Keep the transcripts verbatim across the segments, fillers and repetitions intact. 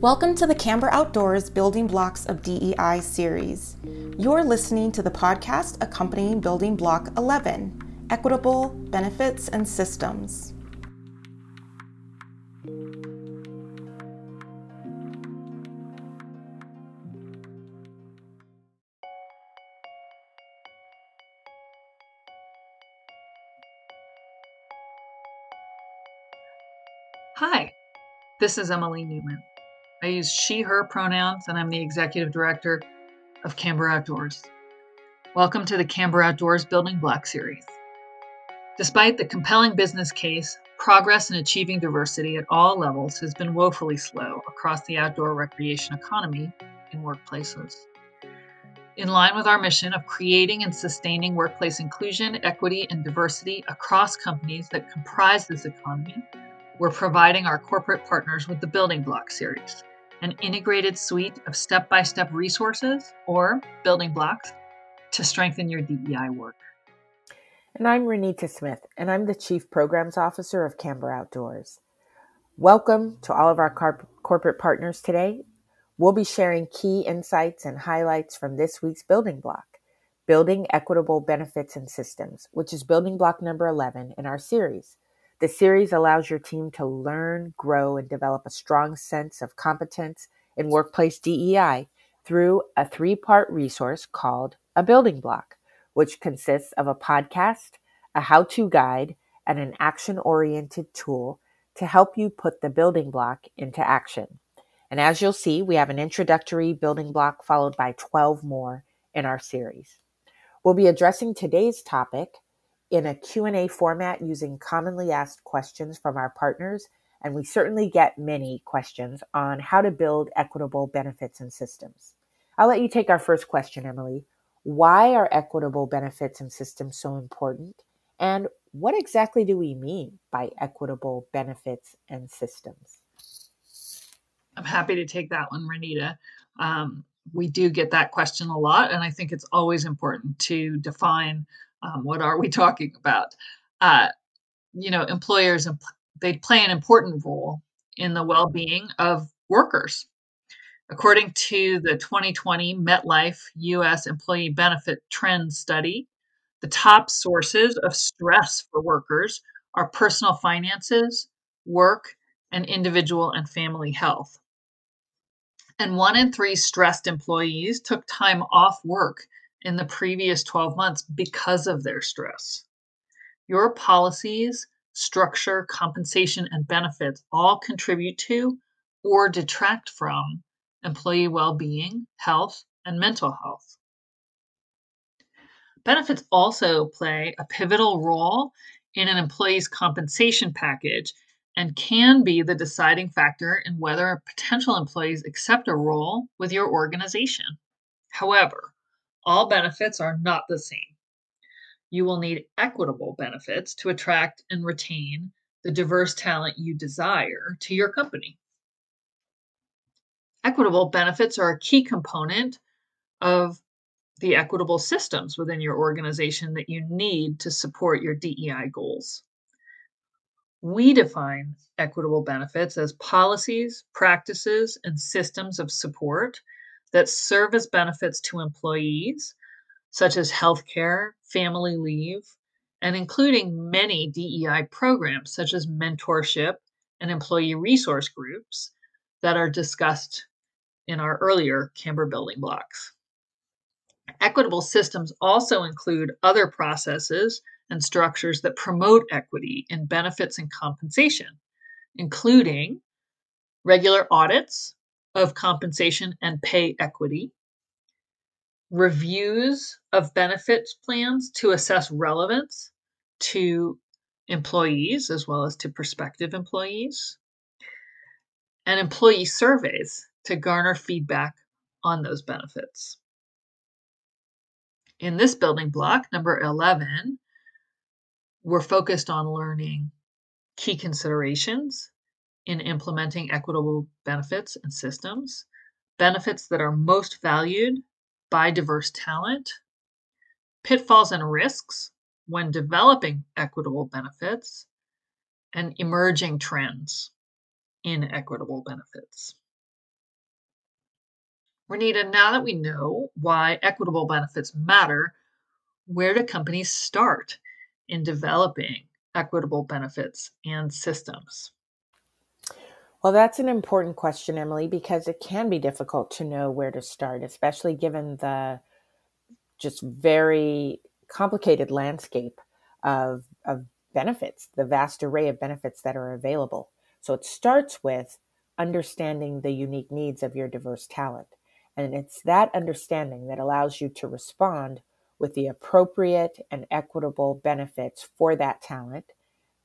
Welcome to the Camber Outdoors Building Blocks of D E I series. You're listening to the podcast accompanying Building Block eleven, Equitable Benefits and Systems. Hi, this is Emily Newman. I use she/her pronouns, and I'm the executive director of Camber Outdoors. Welcome to the Camber Outdoors Building Block series. Despite the compelling business case, progress in achieving diversity at all levels has been woefully slow across the outdoor recreation economy in workplaces. In line with our mission of creating and sustaining workplace inclusion, equity, and diversity across companies that comprise this economy, we're providing our corporate partners with the Building Block series, an integrated suite of step-by-step resources, or building blocks, to strengthen your D E I work. And I'm Renita Smith, and I'm the Chief Programs Officer of Camber Outdoors. Welcome to all of our car- corporate partners today. We'll be sharing key insights and highlights from this week's building block, Building Equitable Benefits and Systems, which is building block number eleven in our series. The series allows your team to learn, grow, and develop a strong sense of competence in workplace D E I through a three-part resource called a building block, which consists of a podcast, a how-to guide, and an action-oriented tool to help you put the building block into action. And as you'll see, we have an introductory building block followed by twelve more in our series. We'll be addressing today's topic in a Q and A format using commonly asked questions from our partners, and we certainly get many questions on how to build equitable benefits and systems. I'll let you take our first question, Emily. Why are equitable benefits and systems so important? And what exactly do we mean by equitable benefits and systems? I'm happy to take that one, Renita. Um, we do get that question a lot, and I think it's always important to define Um, what are we talking about? Uh, you know, employers, they play an important role in the well-being of workers. According to the twenty twenty MetLife U S Employee Benefit Trends Study, the top sources of stress for workers are personal finances, work, and individual and family health. And one in three stressed employees took time off work in the previous twelve months because of their stress. Your policies, structure, compensation, and benefits all contribute to or detract from employee well-being, health, and mental health. Benefits also play a pivotal role in an employee's compensation package and can be the deciding factor in whether potential employees accept a role with your organization. However, all benefits are not the same. You will need equitable benefits to attract and retain the diverse talent you desire to your company. Equitable benefits are a key component of the equitable systems within your organization that you need to support your D E I goals. We define equitable benefits as policies, practices, and systems of support that serve as benefits to employees, such as healthcare, family leave, and including many D E I programs, such as mentorship and employee resource groups that are discussed in our earlier Camber building blocks. Equitable systems also include other processes and structures that promote equity in benefits and compensation, including regular audits of compensation and pay equity, reviews of benefits plans to assess relevance to employees as well as to prospective employees, and employee surveys to garner feedback on those benefits. In this building block, number eleven, we're focused on learning key considerations in implementing equitable benefits and systems, benefits that are most valued by diverse talent, pitfalls and risks when developing equitable benefits, and emerging trends in equitable benefits. Renita, now that we know why equitable benefits matter, where do companies start in developing equitable benefits and systems? Well, that's an important question, Emily, because it can be difficult to know where to start, especially given the just very complicated landscape of, of benefits, the vast array of benefits that are available. So it starts with understanding the unique needs of your diverse talent. And it's that understanding that allows you to respond with the appropriate and equitable benefits for that talent.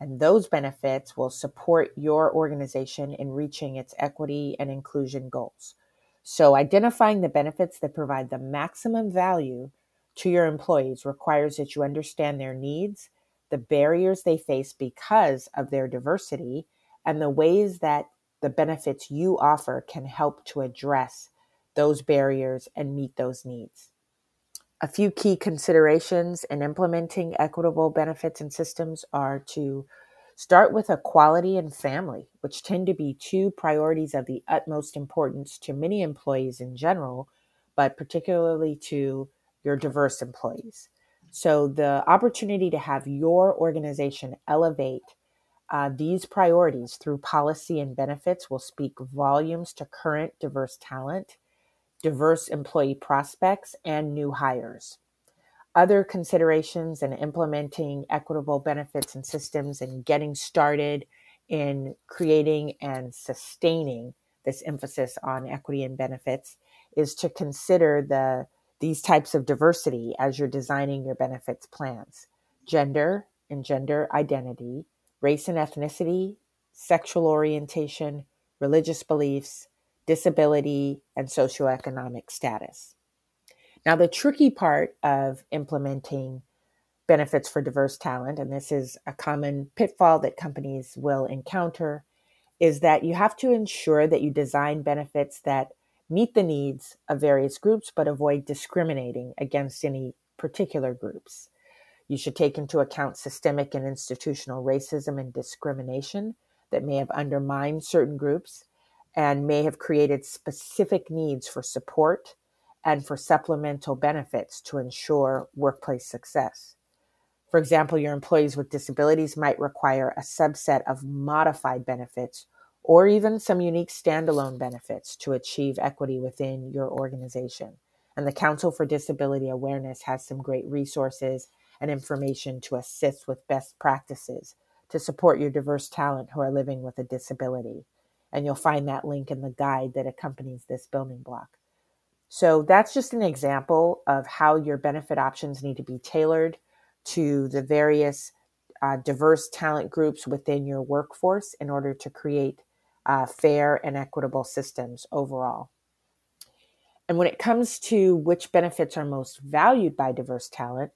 And those benefits will support your organization in reaching its equity and inclusion goals. So identifying the benefits that provide the maximum value to your employees requires that you understand their needs, the barriers they face because of their diversity, and the ways that the benefits you offer can help to address those barriers and meet those needs. A few key considerations in implementing equitable benefits and systems are to start with equality and family, which tend to be two priorities of the utmost importance to many employees in general, but particularly to your diverse employees. So the opportunity to have your organization elevate uh, these priorities through policy and benefits will speak volumes to current diverse talent, diverse employee prospects, and new hires. Other considerations in implementing equitable benefits and systems and getting started in creating and sustaining this emphasis on equity and benefits is to consider the these types of diversity as you're designing your benefits plans: gender and gender identity, race and ethnicity, sexual orientation, religious beliefs, disability, and socioeconomic status. Now, the tricky part of implementing benefits for diverse talent, and this is a common pitfall that companies will encounter, is that you have to ensure that you design benefits that meet the needs of various groups, but avoid discriminating against any particular groups. You should take into account systemic and institutional racism and discrimination that may have undermined certain groups and may have created specific needs for support and for supplemental benefits to ensure workplace success. For example, your employees with disabilities might require a subset of modified benefits or even some unique standalone benefits to achieve equity within your organization. And the Council for Disability Awareness has some great resources and information to assist with best practices to support your diverse talent who are living with a disability. And you'll find that link in the guide that accompanies this building block. So that's just an example of how your benefit options need to be tailored to the various uh, diverse talent groups within your workforce in order to create uh, fair and equitable systems overall. And when it comes to which benefits are most valued by diverse talent,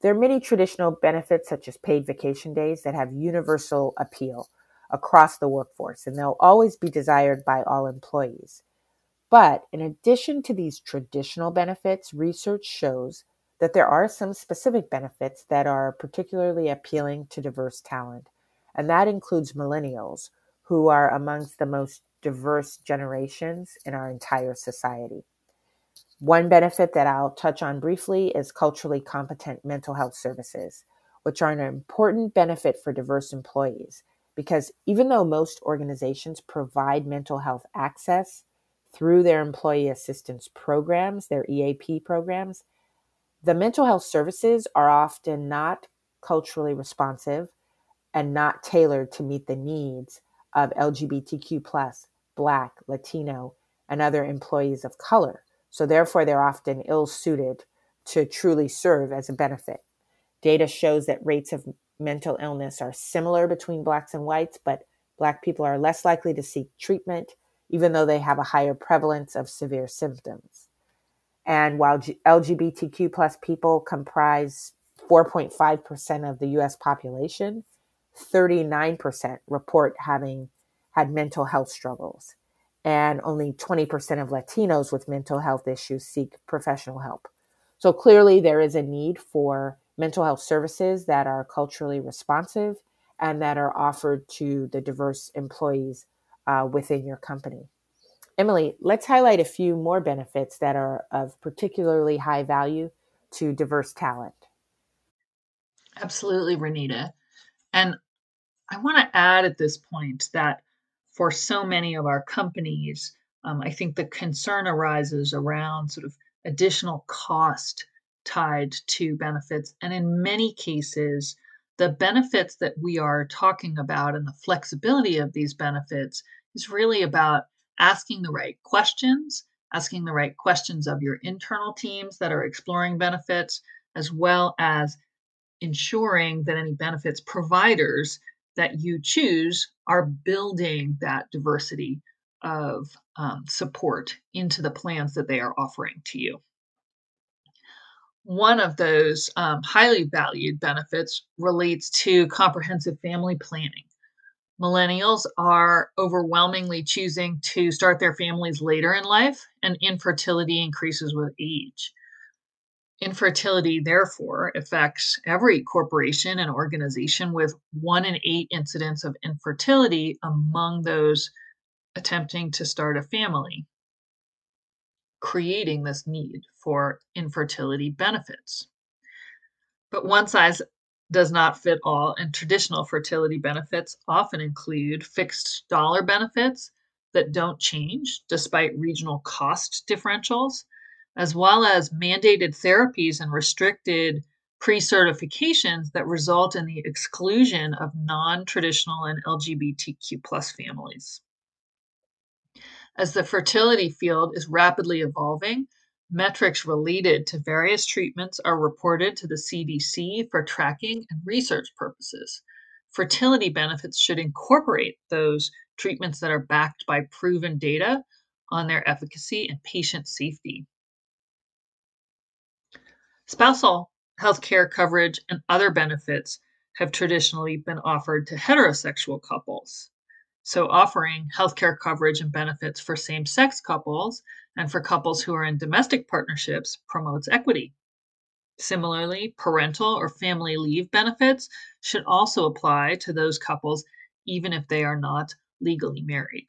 there are many traditional benefits such as paid vacation days that have universal appeal across the workforce, and they'll always be desired by all employees. But in addition to these traditional benefits, research shows that there are some specific benefits that are particularly appealing to diverse talent, and that includes millennials, who are amongst the most diverse generations in our entire society. One benefit that I'll touch on briefly is culturally competent mental health services, which are an important benefit for diverse employees, because even though most organizations provide mental health access through their employee assistance programs, their E A P programs, the mental health services are often not culturally responsive and not tailored to meet the needs of L G B T Q plus, Black, Latino, and other employees of color. So therefore, they're often ill-suited to truly serve as a benefit. Data shows that rates of mental illness are similar between Blacks and whites, but Black people are less likely to seek treatment, even though they have a higher prevalence of severe symptoms. And while L G B T Q plus people comprise four point five percent of the U S population, thirty-nine percent report having had mental health struggles, and only twenty percent of Latinos with mental health issues seek professional help. So clearly there is a need for mental health services that are culturally responsive and that are offered to the diverse employees uh, within your company. Emily, let's highlight a few more benefits that are of particularly high value to diverse talent. Absolutely, Renita. And I want to add at this point that for so many of our companies, um, I think the concern arises around sort of additional cost tied to benefits. And in many cases, the benefits that we are talking about and the flexibility of these benefits is really about asking the right questions, asking the right questions of your internal teams that are exploring benefits, as well as ensuring that any benefits providers that you choose are building that diversity of um, support into the plans that they are offering to you. One of those um, highly valued benefits relates to comprehensive family planning. Millennials are overwhelmingly choosing to start their families later in life, and infertility increases with age. Infertility, therefore, affects every corporation and organization, with one in eight incidents of infertility among those attempting to start a family, creating this need for infertility benefits. But one size does not fit all, and traditional fertility benefits often include fixed dollar benefits that don't change despite regional cost differentials, as well as mandated therapies and restricted pre-certifications that result in the exclusion of non-traditional and L G B T Q plus families. As the fertility field is rapidly evolving, metrics related to various treatments are reported to the C D C for tracking and research purposes. Fertility benefits should incorporate those treatments that are backed by proven data on their efficacy and patient safety. Spousal health care coverage and other benefits have traditionally been offered to heterosexual couples. So offering health care coverage and benefits for same-sex couples and for couples who are in domestic partnerships promotes equity. Similarly, parental or family leave benefits should also apply to those couples, even if they are not legally married.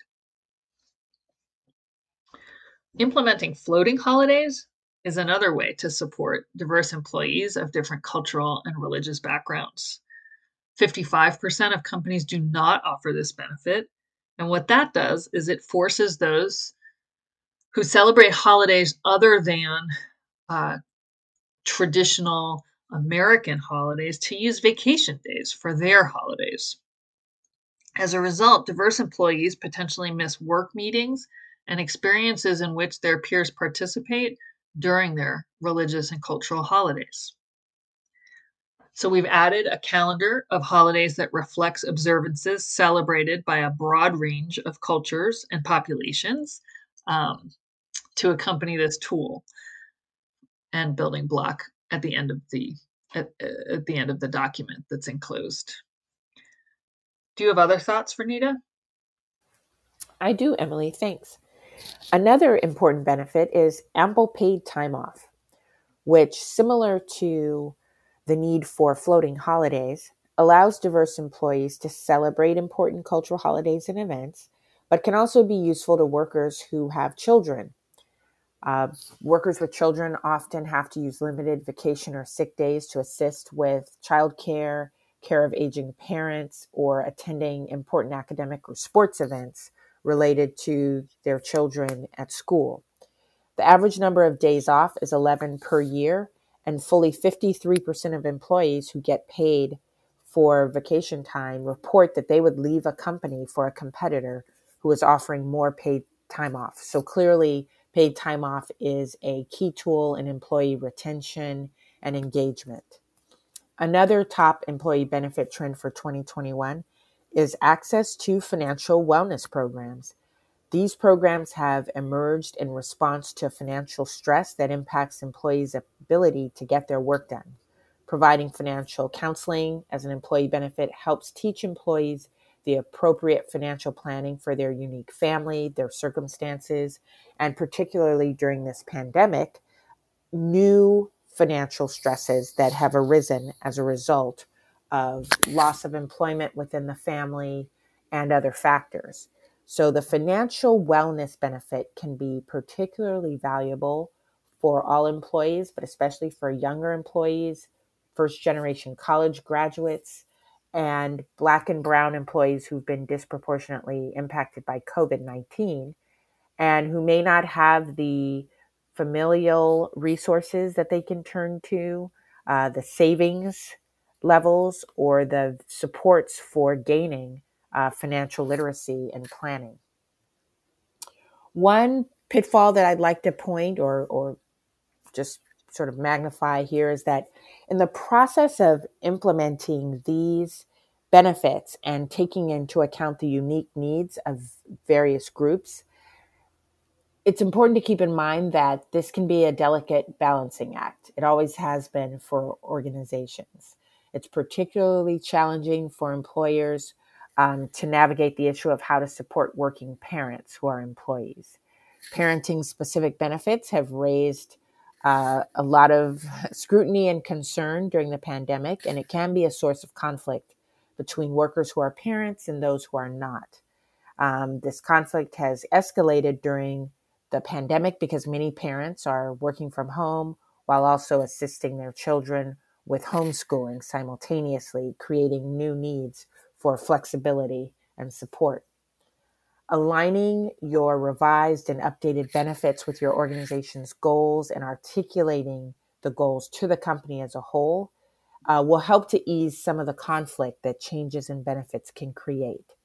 Implementing floating holidays is another way to support diverse employees of different cultural and religious backgrounds. fifty-five percent of companies do not offer this benefit, and what that does is it forces those who celebrate holidays other than uh, traditional American holidays to use vacation days for their holidays. As a result, diverse employees potentially miss work meetings and experiences in which their peers participate during their religious and cultural holidays. So we've added a calendar of holidays that reflects observances celebrated by a broad range of cultures and populations um, to accompany this tool and building block at the end of the at, at the end of the document that's enclosed. Do you have other thoughts, Renita? I do, Emily. Thanks. Another important benefit is ample paid time off, which, similar to the need for floating holidays, allows diverse employees to celebrate important cultural holidays and events, but can also be useful to workers who have children. Uh, workers with children often have to use limited vacation or sick days to assist with childcare, care of aging parents, or attending important academic or sports events related to their children at school. The average number of days off is eleven per year, and fully fifty-three percent of employees who get paid for vacation time report that they would leave a company for a competitor who is offering more paid time off. So clearly, paid time off is a key tool in employee retention and engagement. Another top employee benefit trend for twenty twenty-one is access to financial wellness programs. These programs have emerged in response to financial stress that impacts employees' ability to get their work done. Providing financial counseling as an employee benefit helps teach employees the appropriate financial planning for their unique family, their circumstances, and particularly during this pandemic, new financial stresses that have arisen as a result of loss of employment within the family and other factors. So the financial wellness benefit can be particularly valuable for all employees, but especially for younger employees, first-generation college graduates, and Black and Brown employees who've been disproportionately impacted by COVID nineteen and who may not have the familial resources that they can turn to, uh, the savings levels, or the supports for gaining uh, financial literacy and planning. One pitfall that I'd like to point or, or just sort of magnify here is that in the process of implementing these benefits and taking into account the unique needs of various groups, it's important to keep in mind that this can be a delicate balancing act. It always has been for organizations. It's particularly challenging for employers um, to navigate the issue of how to support working parents who are employees. Parenting-specific benefits have raised Uh, a lot of scrutiny and concern during the pandemic, and it can be a source of conflict between workers who are parents and those who are not. Um, this conflict has escalated during the pandemic because many parents are working from home while also assisting their children with homeschooling simultaneously, creating new needs for flexibility and support. Aligning your revised and updated benefits with your organization's goals and articulating the goals to the company as a whole uh, will help to ease some of the conflict that changes in benefits can create.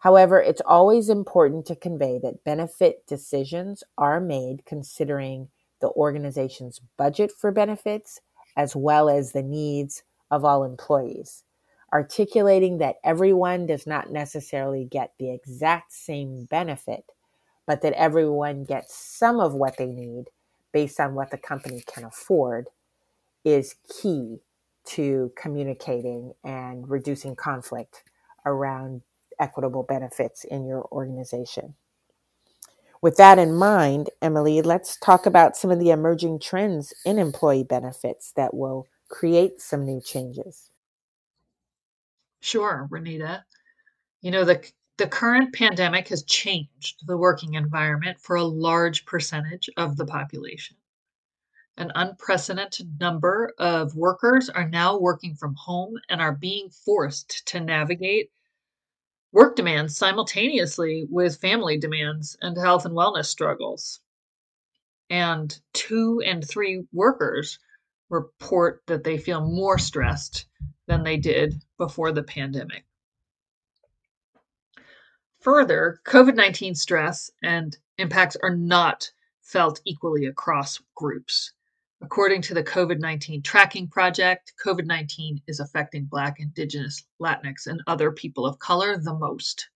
However, it's always important to convey that benefit decisions are made considering the organization's budget for benefits as well as the needs of all employees. Articulating that everyone does not necessarily get the exact same benefit, but that everyone gets some of what they need based on what the company can afford is key to communicating and reducing conflict around equitable benefits in your organization. With that in mind, Emily, let's talk about some of the emerging trends in employee benefits that will create some new changes. Sure, Renita. You know, the the current pandemic has changed the working environment for a large percentage of the population. An unprecedented number of workers are now working from home and are being forced to navigate work demands simultaneously with family demands and health and wellness struggles. And two in three workers report that they feel more stressed than they did before the pandemic. Further, COVID nineteen stress and impacts are not felt equally across groups. According to the COVID nineteen Tracking Project, COVID nineteen is affecting Black, Indigenous, Latinx, and other people of color the most.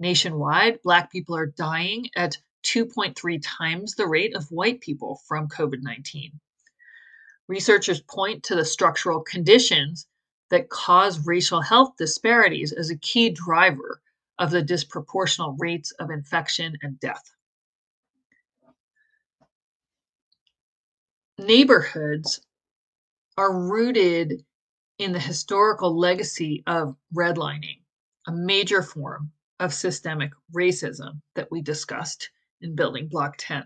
Nationwide, Black people are dying at two point three times the rate of white people from COVID nineteen. Researchers point to the structural conditions that cause racial health disparities as a key driver of the disproportional rates of infection and death. Neighborhoods are rooted in the historical legacy of redlining, a major form of systemic racism that we discussed in Building Block ten.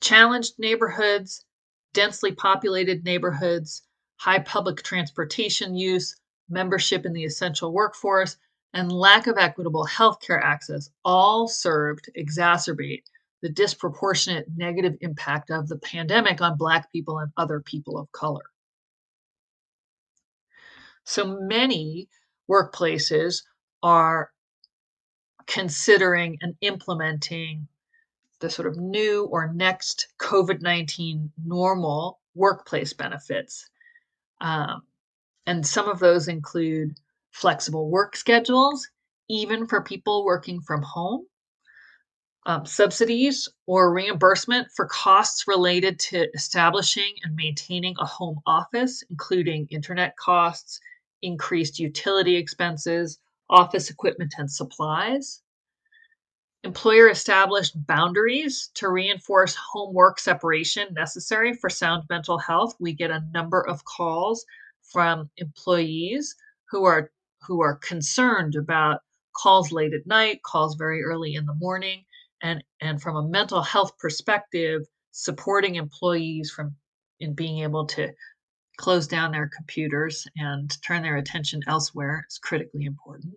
Challenged neighborhoods, densely populated neighborhoods, high public transportation use, membership in the essential workforce, and lack of equitable healthcare access all served to exacerbate the disproportionate negative impact of the pandemic on Black people and other people of color. So many workplaces are considering and implementing the sort of new or next COVID nineteen normal workplace benefits. Um, and some of those include flexible work schedules, even for people working from home, um, subsidies or reimbursement for costs related to establishing and maintaining a home office, including internet costs, increased utility expenses, office equipment and supplies. Employer-established boundaries to reinforce homework separation necessary for sound mental health. We get a number of calls from employees who are who are concerned about calls late at night, calls very early in the morning, and, and from a mental health perspective, supporting employees from in being able to close down their computers and turn their attention elsewhere is critically important.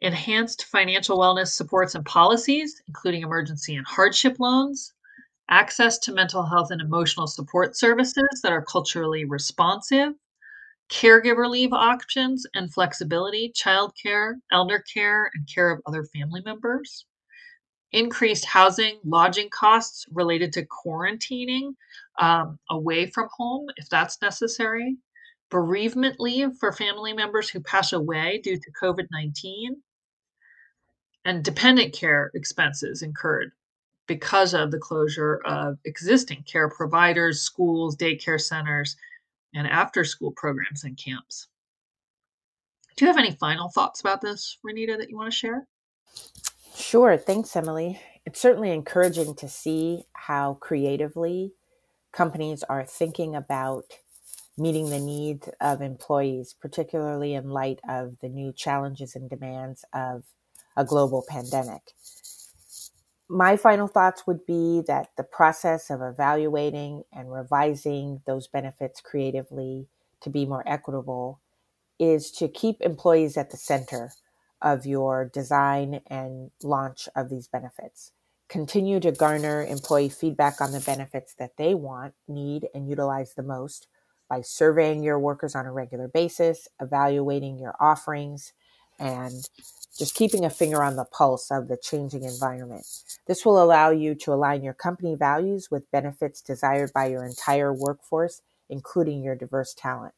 Enhanced financial wellness supports and policies, including emergency and hardship loans, access to mental health and emotional support services that are culturally responsive, caregiver leave options and flexibility, child care, elder care, and care of other family members. Increased housing, lodging costs related to quarantining um, away from home, if that's necessary. Bereavement leave for family members who pass away due to COVID nineteen. And dependent care expenses incurred because of the closure of existing care providers, schools, daycare centers, and after-school programs and camps. Do you have any final thoughts about this, Renita, that you want to share? Sure. Thanks, Emily. It's certainly encouraging to see how creatively companies are thinking about meeting the needs of employees, particularly in light of the new challenges and demands of a global pandemic. My final thoughts would be that the process of evaluating and revising those benefits creatively to be more equitable is to keep employees at the center of your design and launch of these benefits. Continue to garner employee feedback on the benefits that they want, need, and utilize the most by surveying your workers on a regular basis, evaluating your offerings, and just keeping a finger on the pulse of the changing environment. This will allow you to align your company values with benefits desired by your entire workforce, including your diverse talent.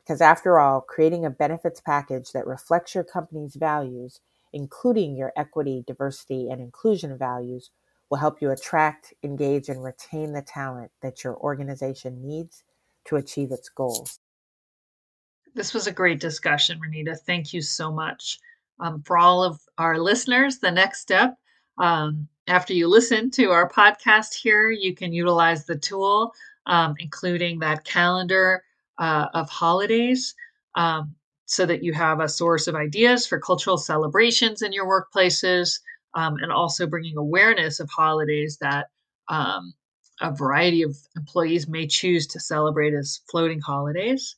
Because after all, creating a benefits package that reflects your company's values, including your equity, diversity, and inclusion values, will help you attract, engage, and retain the talent that your organization needs to achieve its goals. This was a great discussion, Renita. Thank you so much. Um, for all of our listeners, the next step, um, after you listen to our podcast here, you can utilize the tool, um, including that calendar uh, of holidays, um, so that you have a source of ideas for cultural celebrations in your workplaces, um, and also bringing awareness of holidays that um, a variety of employees may choose to celebrate as floating holidays.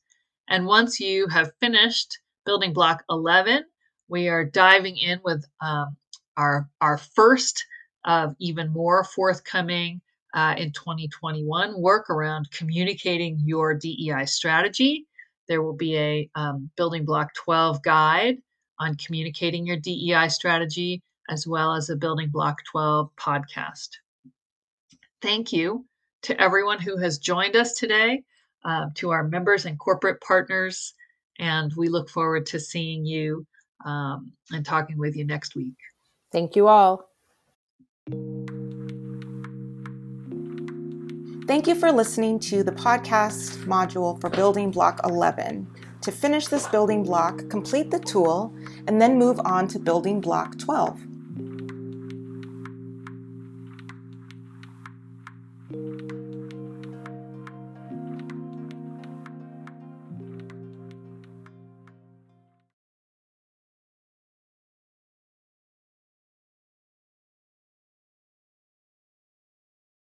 And once you have finished building block eleven, we are diving in with um, our our first of even more forthcoming uh, in twenty twenty-one work around communicating your D E I strategy. There will be a um, building block twelve guide on communicating your D E I strategy, as well as a building block twelve podcast. Thank you to everyone who has joined us today. Uh, to our members and corporate partners, and we look forward to seeing you um, and talking with you next week. Thank you all. Thank you for listening to the podcast module for Building Block eleven. To finish this building block, complete the tool, and then move on to Building Block twelve.